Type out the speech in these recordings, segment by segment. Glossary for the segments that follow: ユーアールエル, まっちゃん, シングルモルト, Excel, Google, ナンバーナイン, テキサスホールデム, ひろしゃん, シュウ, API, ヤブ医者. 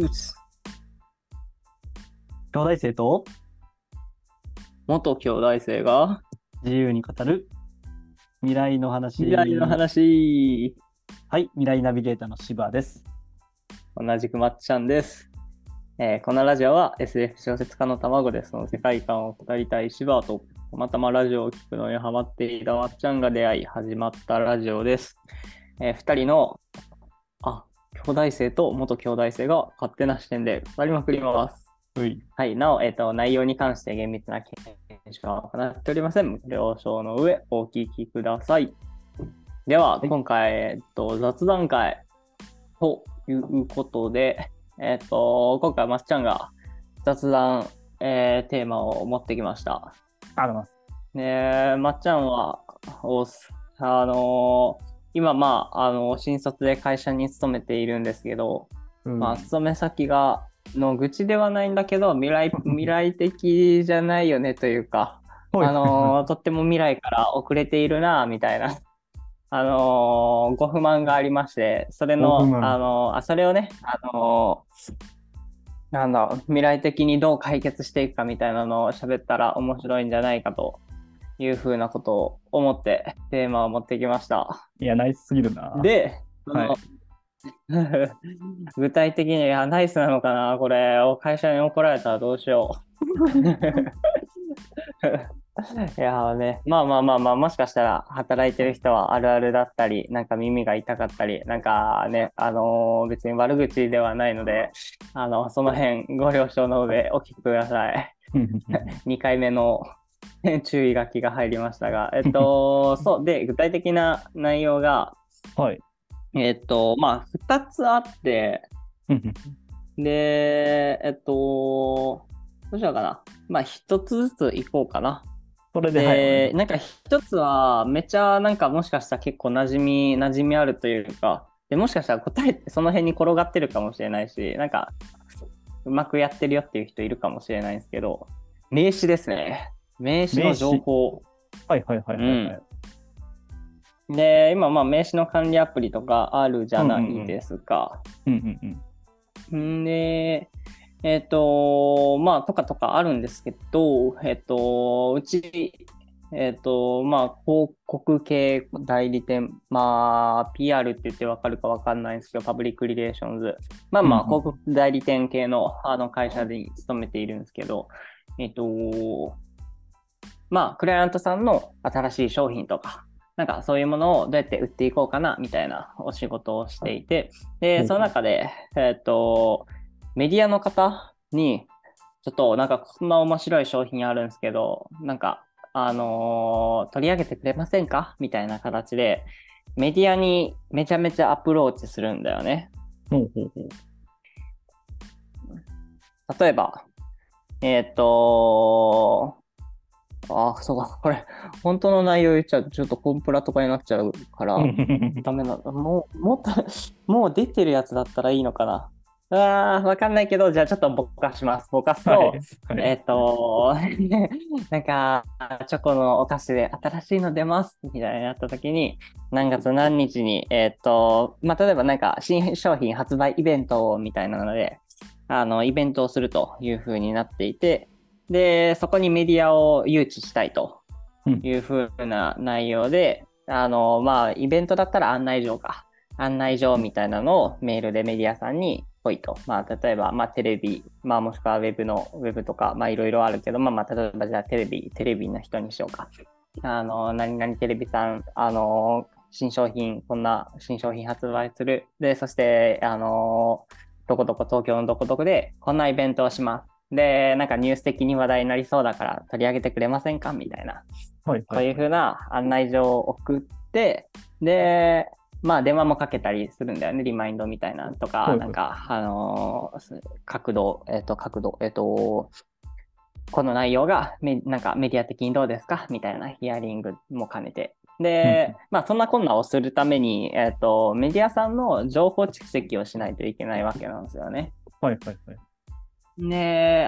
打つ。兄弟生と元兄弟生が自由に語る未来の話。未来の話。はい、未来ナビゲーターの柴です。同じくまっちゃんです。このラジオは SF 小説家の卵ですの世界観を語りたい柴とたまたまラジオを聞くのにハマっていたまっちゃんが出会い始まったラジオです。2人の兄弟生と元兄弟生が勝手な視点で語りまくります。はい、なお、内容に関して厳密な検証は行っておりません。了承の上、お聞きください。では、今回、雑談会ということで、今回、まっちゃんが雑談、テーマを持ってきました。あります。まっちゃんは、今、新卒で会社に勤めているんですけど、勤め先が、の愚痴ではないんだけど未来的じゃないよねというかとっても未来から遅れているなみたいなご不満がありまして、それのそれをね未来的にどう解決していくかみたいなのを喋ったら面白いんじゃないかというふうなことを思ってテーマを持ってきました。いやナイスすぎるな。で具体的にナイスなのかな、これを会社に怒られたらどうしよういやね、もしかしたら働いてる人はあるあるだったり、なんか耳が痛かったり、なんかね、別に悪口ではないので、その辺ご了承の上お聞きください2回目の注意書きが入りましたが、そうで具体的な内容がはい2つあってでどうしようかな、1つずついこうかな。それで、はい、なんか1つはめちゃなんかもしかしたら結構馴染みあるというかで、もしかしたら答えってその辺に転がってるかもしれないし、なんかうまくやってるよっていう人いるかもしれないんですけど、名詞ですね。名詞の情報。はいはいはいはい、はい。うんで今名刺の管理アプリとかあるじゃないですか。でとかとかあるんですけど、うち広告系代理店、PR って言って分かるか分かんないんですけど、パブリックリレーションズ、広告代理店系の会社で勤めているんですけど、クライアントさんの新しい商品とか。なんかそういうものをどうやって売っていこうかなみたいなお仕事をしていて、でその中で、メディアの方にちょっとなんかこんな面白い商品あるんですけど、なんか取り上げてくれませんかみたいな形でメディアにめちゃめちゃアプローチするんだよね。例えばそうか、これ本当の内容言っちゃうとちょっとコンプラとかになっちゃうからダメなの。もう出てるやつだったらいいのかな。わかんないけど、じゃあちょっとぼかします。ぼかすと、なんかチョコのお菓子で新しいの出ますみたいになった時に、何月何日に例えばなんか新商品発売イベントみたいなのでイベントをするという風になっていて。でそこにメディアを誘致したいというふうな内容で、イベントだったら案内状みたいなのをメールでメディアさんに来いと、例えば、テレビ、もしくはウェブとか、いろいろあるけど、例えばじゃあテレビの人にしようか、何々テレビさん、こんな新商品発売する、でそして東京のどこどこでこんなイベントをします。でなんかニュース的に話題になりそうだから取り上げてくれませんかみたいな、そういう風な案内状を送って、で電話もかけたりするんだよね、リマインドみたいなとか、なんか角度この内容がなんかメディア的にどうですかみたいなヒアリングも兼ねて、でそんなこんなをするためにメディアさんの情報蓄積をしないといけないわけなんですよね。で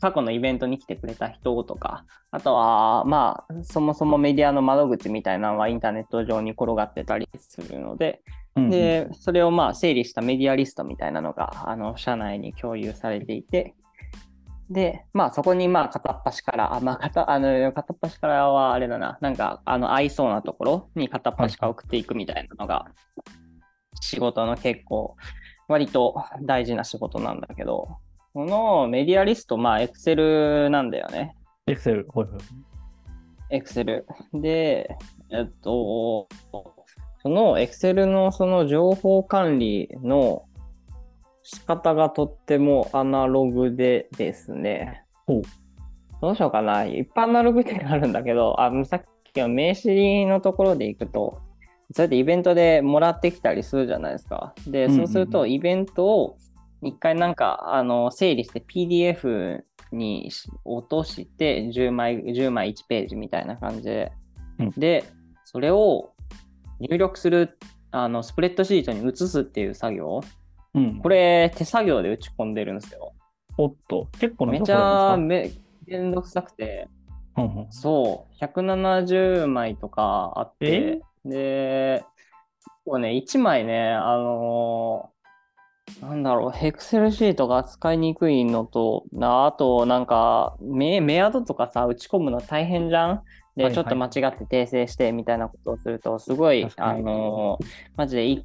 過去のイベントに来てくれた人とか、あとはそもそもメディアの窓口みたいなのはインターネット上に転がってたりするので、でそれをまあ整理したメディアリストみたいなのが社内に共有されていて、でまあそこにまあ片っ端から片っ端からはあれだな、なんか合いそうなところに片っ端から送っていくみたいなのが仕事の結構割と大事な仕事なんだけど、このメディアリストまあ Excel なんだよね。Excel はいはい Excel でその Excel のその情報管理の仕方がとってもアナログでですね。おう。どうしようかな。いっぱいアナログってあるんだけど、さっきの名刺のところでいくと、そうやってイベントでもらってきたりするじゃないですか。で、そうするとイベントを一回なんか整理して PDF に落として10枚1ページみたいな感じで、うん、でそれを入力するスプレッドシートに移すっていう作業、うん、これ手作業で打ち込んでるんですよ。おっと、結構なところなんですか。めちゃめんどくさくて、うんうん、そう170枚とかあって、でこうね1枚ねなんだろう、ヘクセルシートが使いにくいのと、あとなんかメアドとかさ打ち込むの大変じゃん。で、はいはい、ちょっと間違って訂正してみたいなことをするとすごいマジで1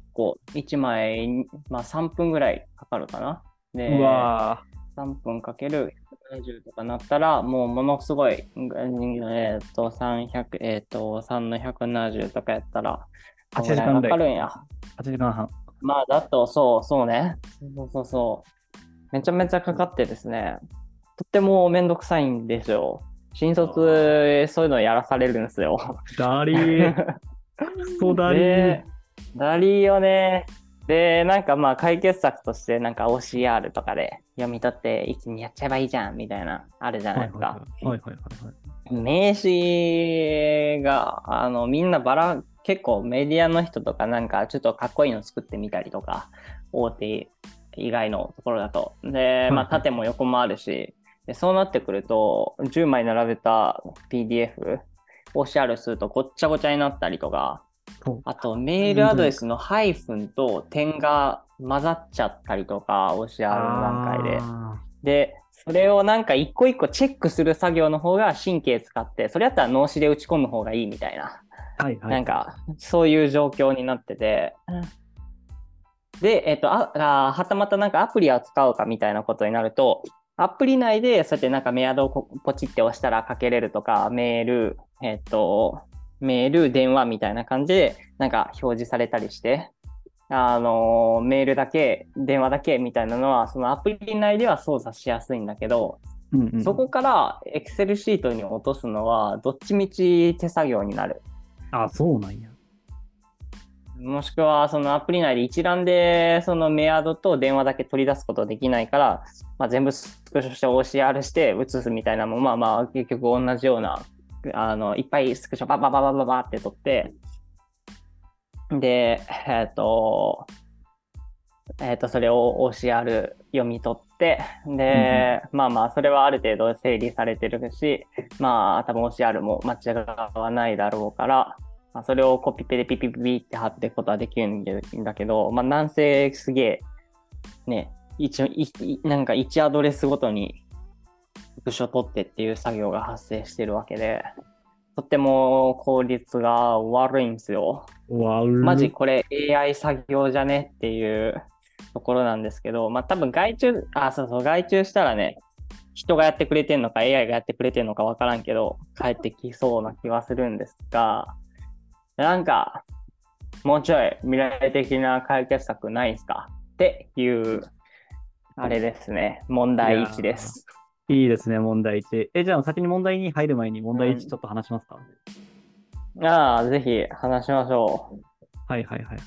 枚、まあ、3分ぐらいかかるかな。でうわ3分かける170とかなったらもうものすごい3の170とかやったら8時間かかるんや。8時間半まあだとそうね、そうめちゃめちゃかかってですね、とってもめんどくさいんですよ。新卒そういうのやらされるんですよ。ダリーそうダリーをね。でなんかまあ解決策としてなんか OCR とかで読み取って一気にやっちゃえばいいじゃんみたいなあるじゃないですか。名刺がみんな結構メディアの人とかなんかちょっとかっこいいの作ってみたりとか、大手以外のところだとで、まあ、縦も横もあるし、でそうなってくると10枚並べた PDF をOCRするとごっちゃごちゃになったりとか、あとメールアドレスのハイフンと点が混ざっちゃったりとか、OCR の段階でそれをなんか一個一個チェックする作業の方が神経使って、それやったら脳死で打ち込む方がいいみたいな、はいはい、なんかそういう状況になってて、ではたまたなんかアプリを使うかみたいなことになると、アプリ内でそうやってなんかメアドをポチって押したらかけれるとか、メール電話みたいな感じでなんか表示されたりして、メールだけ電話だけみたいなのはそのアプリ内では操作しやすいんだけど、うんうん、そこからエクセルシートに落とすのはどっちみち手作業になる。あ、そうなんや。もしくはそのアプリ内で一覧でそのメアドと電話だけ取り出すことできないから、まあ、全部スクショして OCR して写すみたいなのもまあまあ結局同じような、いっぱいスクショババババババって取って、でそれを OCR 読み取ってで、うん、まあまあそれはある程度整理されてるし、まあ多分 OCR も間違わないだろうから、まあ、それをコピペでピピピピって貼っていくことはできるんだけど、まあなんせすげえね、なんか1アドレスごとにスクショ取ってっていう作業が発生してるわけで、とっても効率が悪いんですよ。マジこれ AI 作業じゃねっていうところなんですけど、まあ多分外注したらね、人がやってくれてんのか AI がやってくれてんのか分からんけど返ってきそうな気はするんですが、なんかもうちょい未来的な解決策ないですかっていうあれですね。問題1です。いいですね、問題1。じゃあ先に問題2入る前に問題1ちょっと話しますか。うん、ぜひ話しましょう。はいはいはい。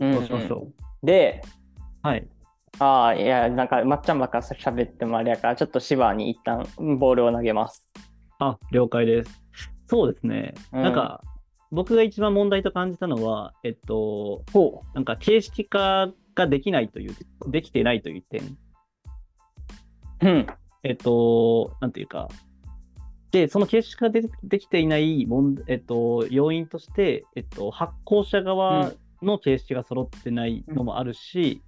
そうしましょう。で、はい。いや、なんか、まっちゃんばっか喋ってもあれやから、ちょっと芝に一旦ボールを投げます。あ、了解です。そうですね。なんか、僕が一番問題と感じたのは、なんか形式化ができていないという点。うん。なんていうか、で、その形式化できていない要因として、発行者側の形式が揃ってないのもあるし、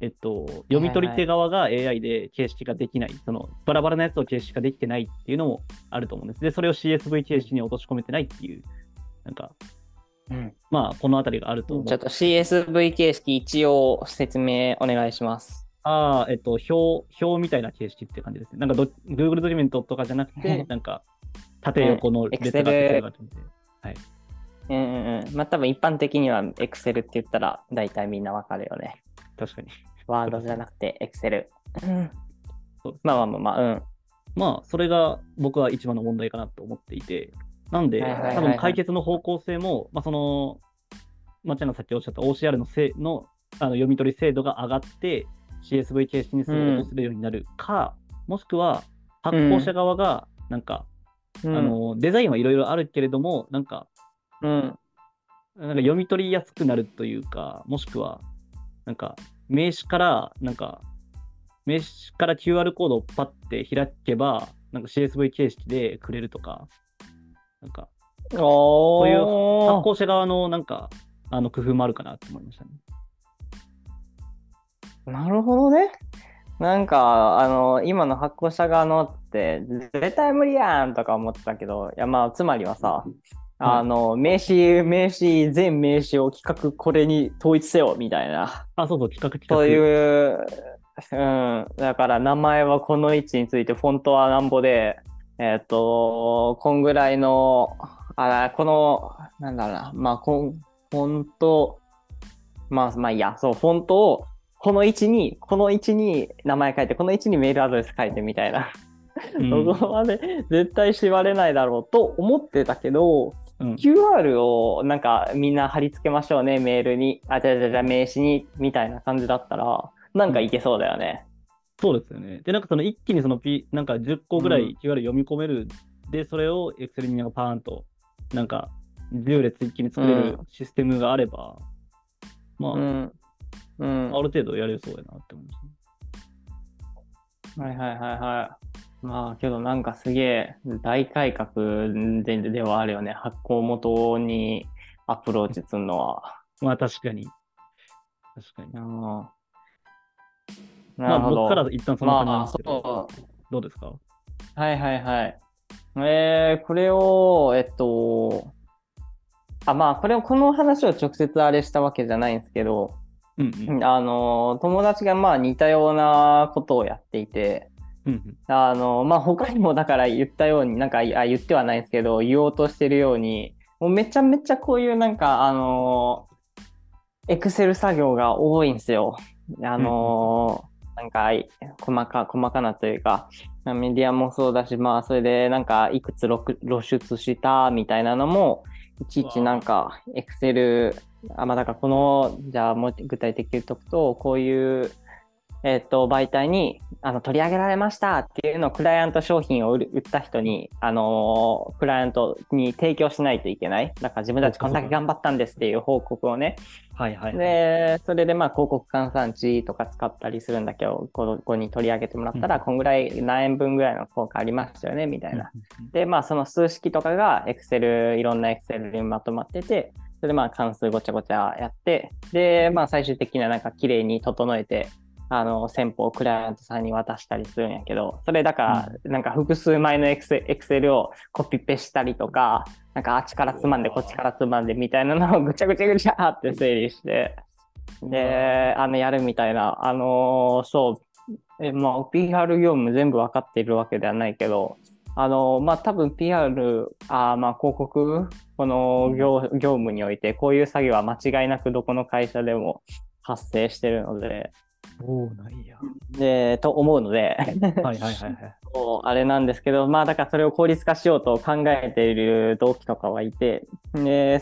読み取り手側が AI で形式ができない、そのバラバラなやつを形式ができてないっていうのもあると思うんです。でそれを CSV 形式に落とし込めてないっていう、なんか、うん、まあこのあたりがあると思う。ちょっと CSV 形式一応説明お願いします。表みたいな形式っていう感じですね。なんかGoogle ドキュメントとかじゃなくてなんか縦横のレターが出てる、はい、まあ多分一般的には Excel って言ったら大体みんなわかるよね。確かに。ワードじゃなくて Excel。まあまあまあまあ、うん。まあそれが僕は一番の問題かなと思っていて、なんで、多分解決の方向性も、まあその、まっちゃんがさっきおっしゃった OCR の読み取り精度が上がって、CSV 形式にするようになるか、もしくは発行者側がなんか、デザインはいろいろあるけれども、なんか読み取りやすくなるというか、もしくはなんか名刺から QR コードをパッて開けばなんか CSV 形式でくれるとか、なんかそういう発行者側のなんか工夫もあるかなと思いましたね。なるほどね。なんか今の発行者側のって絶対無理やんとか思ってたけど、いやまあつまりはさ、全名刺を企画これに統一せよみたいな。そういう、だから名前はこの位置について、フォントはなんぼで、こんぐらいの、なんだろうな、まあフォント、フォントをこの位置に名前書いて、この位置にメールアドレス書いてみたいな。そこまで絶対縛れないだろうと思ってたけど、QR をなんかみんな貼り付けましょうね、メールに、名刺にみたいな感じだったらなんかいけそうだよね。そうですよね。でなんかその一気になんか10個ぐらい QR 読み込める、でそれを Excel にパーンとなんか10列一気に作れるシステムがあれば、ある程度やれそうやなって思いますね。まあけどなんかすげえ大改革ではあるよね、発行元にアプローチするのは。まあ確かに。なるほど。僕から一旦その話なんですけど、どうですか？この話を直接あれしたわけじゃないんですけど、友達がまあ似たようなことをやっていて。他にもだから言ったように言ってはないですけど、言おうとしてるように、もうめちゃめちゃこういうエクセル作業が多いんですよ。細かなというか、メディアもそうだし、まあそれでいくつ露出したみたいなのもいちいちエクセル、だからじゃあもう具体的に言っとくと、こういう媒体に取り上げられましたっていうのをクライアント商品を売った人に、クライアントに提供しないといけない。だから自分たちこんだけ頑張ったんですっていう報告をね。でそれで広告換算値とか使ったりするんだけど、ここに取り上げてもらったらこんぐらい何円分ぐらいの効果ありましたよねみたいな。でその数式とかがいろんな Excel にまとまってて、それで関数ごちゃごちゃやって、で最終的には綺麗に整えて先方をクライアントさんに渡したりするんやけど、それだから複数枚のExcel をコピペしたりとか、あっちからつまんでこっちからつまんでみたいなのをぐちゃって整理して、でやるみたいな、PR 業務全部分かっているわけではないけど、多分 PR、広告、この業務においてこういう作業は間違いなくどこの会社でも発生してるので、と思うのであれなんですけど、だからそれを効率化しようと考えている同期とかはいて、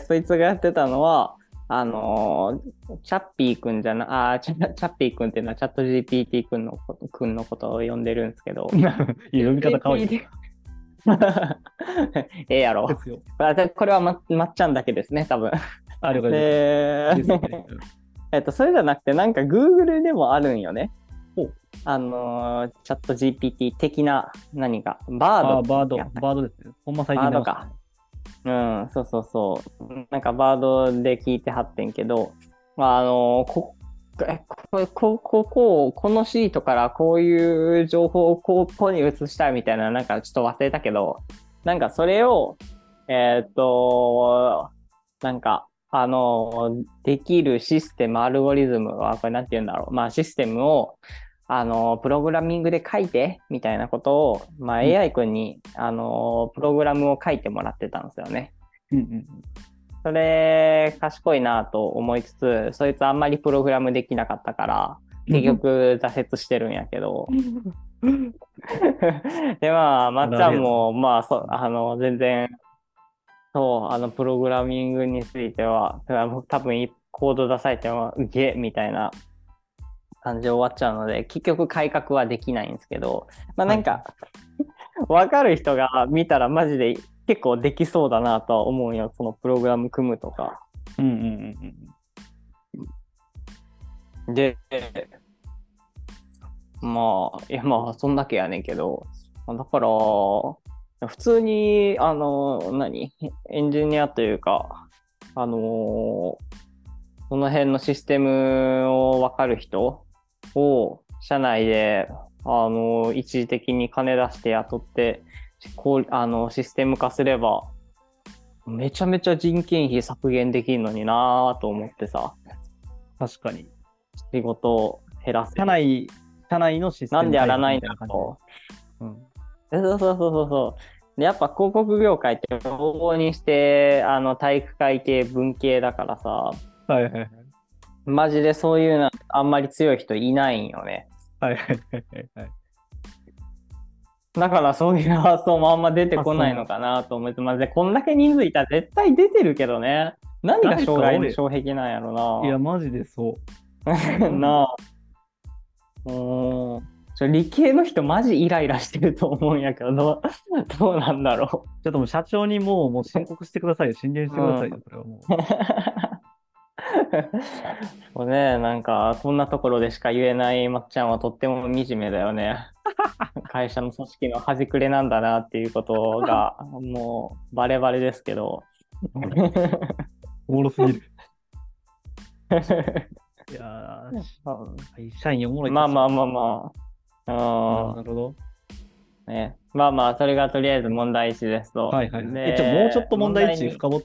そいつがやってたのはチャッピー君っていうのはチャット GPT 君のことを呼んでるんですけど呼び方かわいいやろこれはまっちゃんだけですね多分それじゃなくてGoogle でもあるんよね。チャット GPT 的な何かバードですね。ほんま最近出ましたね。バードか。バードで聞いてはってんけど、このシートからこういう情報をここに移したいみたいな、なんかちょっと忘れたけど、なんかそれを、なんか、できるシステム、アルゴリズムは、これなんて言うんだろう。まあ、システムを、プログラミングで書いて、みたいなことを、まあ、AI 君に、プログラムを書いてもらってたんですよね。うんうん。それ、賢いなと思いつつ、そいつあんまりプログラムできなかったから、結局挫折してるんやけど。で、まあ、まっちゃんも、まあ、全然、そう、プログラミングについては、多分コード出されてもうげみたいな感じで終わっちゃうので、結局改革はできないんですけど、まあなんか、はい、分かる人が見たらマジで結構できそうだなとは思うよ、そのプログラム組むとか。うんうんうん。で、まあ、いやまあそんだけやねんけど、だから、普通に、エンジニアというか、その辺のシステムを分かる人を、社内で、一時的に金出して雇って、システム化すれば、めちゃめちゃ人件費削減できるのになぁと思ってさ。確かに。仕事を減らす。社内のシステム化。なんでやらないんだと。うんそう。で、やっぱ広告業界って往々にして、体育会系、文系だからさ、はいはいはい。マジでそういうのあんまり強い人いないんよね。はいはいはいはい。だからそういう発想もあんま出てこないのかなと思って、まず、こんだけ人数いたら絶対出てるけどね。何が障壁なんやろな。いや、マジでそう。なあ。理系の人マジイライラしてると思うんやけど、どうなんだろう。ちょっともう社長にもう申告してくださいよ、進言してくださいよ、それはもう。そうね、なんかこんなところでしか言えないまっちゃんはとっても惨めだよね。会社の組織の端くれなんだなっていうことがもうバレバレですけど。おもろすぎる。いやー、社員おもろい。まあ。なるほど。ね、まあまあ、それがとりあえず問題1ですと。はいはい。もうちょっと問題1深掘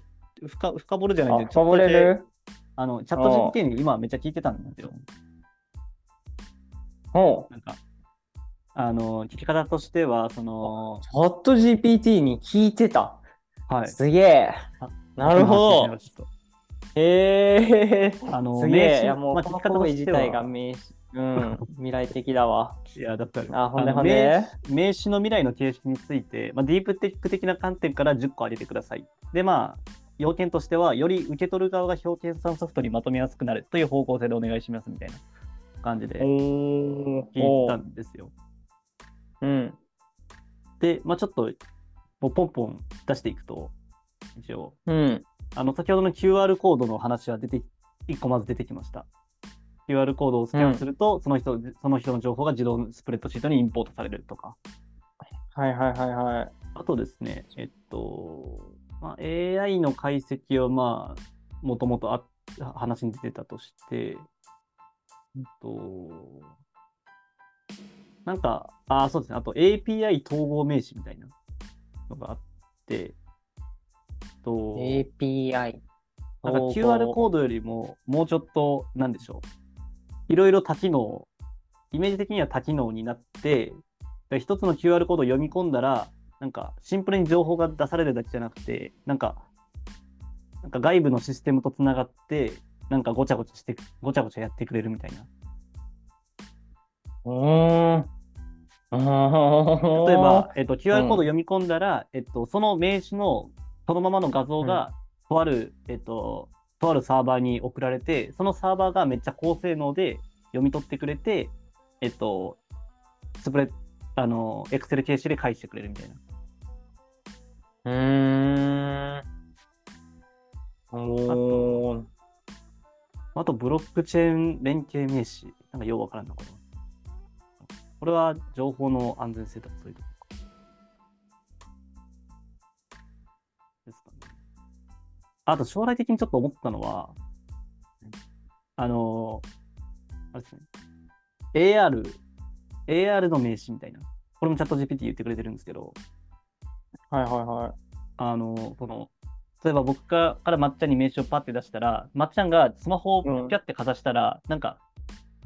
るじゃないですか。深掘れるチャット GPT に今めっちゃ聞いてたんですよ。ほう。なんか、聞き方としては、チャット GPT に聞いてた。はい。すげえ。なるほど。へえ。すげえ。いやもう、この行為自体が名詞。うん、未来的だわ。いや、だったら、名詞の未来の形式について、まあ、ディープテック的な観点から10個挙げてください。で、まあ、要件としては、より受け取る側が表計算ソフトにまとめやすくなるという方向性でお願いしますみたいな感じで聞いたんですよ。うん。で、まあ、ちょっと、ポンポン出していくと、一応、うん、先ほどの QR コードの話は1個まず出てきました。QR コードをスキャンすると、うん、その人の情報が自動スプレッドシートにインポートされるとか。はいはいはいはい。あとですね、まあ、AI の解析はまあもともと話に出てたとして、なんかそうですね。あと API 統合名詞みたいなのがあって、API なんか QR コードよりももうちょっとなんでしょう。いろいろ多機能、イメージ的には多機能になって、一つの QR コードを読み込んだら、なんかシンプルに情報が出されるだけじゃなくて、なんか外部のシステムとつながって、なんかごちゃごちゃやってくれるみたいな。例えば、QR コードを読み込んだら、その名刺のそのままの画像が、とあるサーバーに送られて、そのサーバーがめっちゃ高性能で読み取ってくれて、Excel 形式で返してくれるみたいな。あとブロックチェーン連携名詞なんかようわからんのかな。これは情報の安全性とかそういうとこですかね。あと将来的にちょっと思ったのは、あれですね、AR の名詞みたいな、これもチャット GPT 言ってくれてるんですけど、はいはいはい、この例えば僕からまっちゃんに名刺をパッて出したら、まっちゃんがスマホをピャッてかざしたら、なんか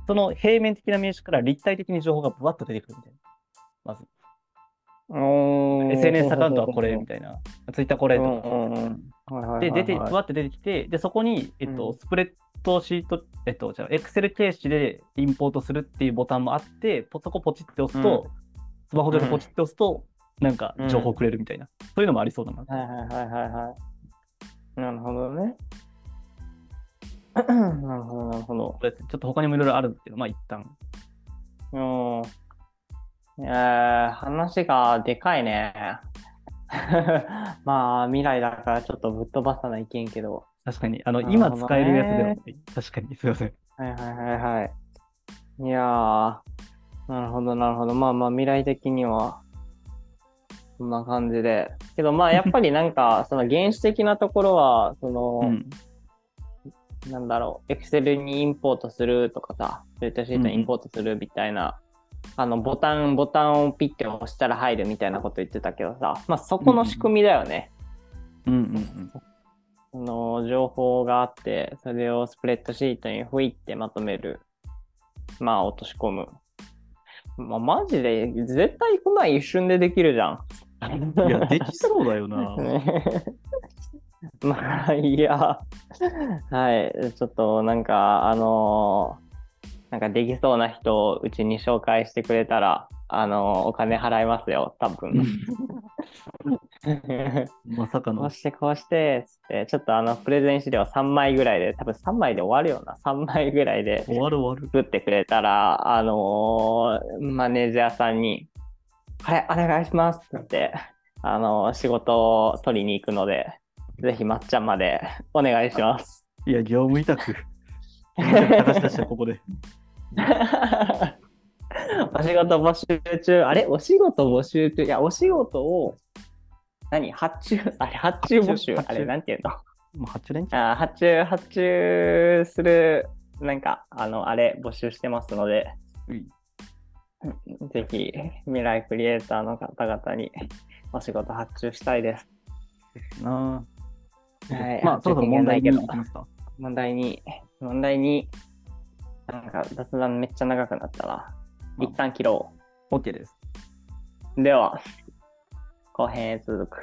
その平面的な名刺から立体的に情報がぶわっと出てくるみたいな、まずSNS アカウントはこれみたいな、Twitter これとか、でぶわって出てきて、でそこにスプレッドシート、Excel 形式でインポートするっていうボタンもあって、そこポチって押すと、スマホでポチって押すとなんか情報くれるみたいな、そういうのもありそうだな。はいはいはいはい。なるほどね。なるほどなるほど。ちょっと他にもいろいろあるんですけど、まあ一旦。話がでかいね。まあ未来だからちょっとぶっ飛ばさない意見けど。確かに、今使えるやつではない。確かに、すいません。はいはいはいはい。いやー、なるほどなるほど。まあまあ未来的にはそんな感じで。けどまあやっぱりなんかその原始的なところは、その、なんだろう、Excel にインポートするとかさ、データシートにインポートするみたいな、ボタンをピッて押したら入るみたいなこと言ってたけどさ、まあそこの仕組みだよね。情報があって、それをスプレッドシートにふいってまとめる。まあ落とし込む。まあ、マジで絶対こんなん一瞬でできるじゃん。いや、できそうだよな。まあいや、はい、ちょっとなんかなんかできそうな人をうちに紹介してくれたらお金払いますよ、多分。まさかの。こうしてちょっとプレゼン資料3枚ぐらいで、多分3枚で終わるよな、3枚ぐらいで終わる作ってくれたら、マネージャーさんにこれお願いしますって仕事を取りに行くので。ぜひまっちゃんまでお願いします。いや、業務委託。私たちはここで。お仕事募集中。あれ、お仕事募集中。いや、お仕事を発注募集。あれ、なんていうの、もう発注連中。発注する、なんか、募集してますので、ぜひ、未来クリエイターの方々にお仕事発注したいです。なはい、まあそうだ、問題に行きました。問題になんか雑談めっちゃ長くなったな、一旦切ろう。 OK です。では後編へ続く。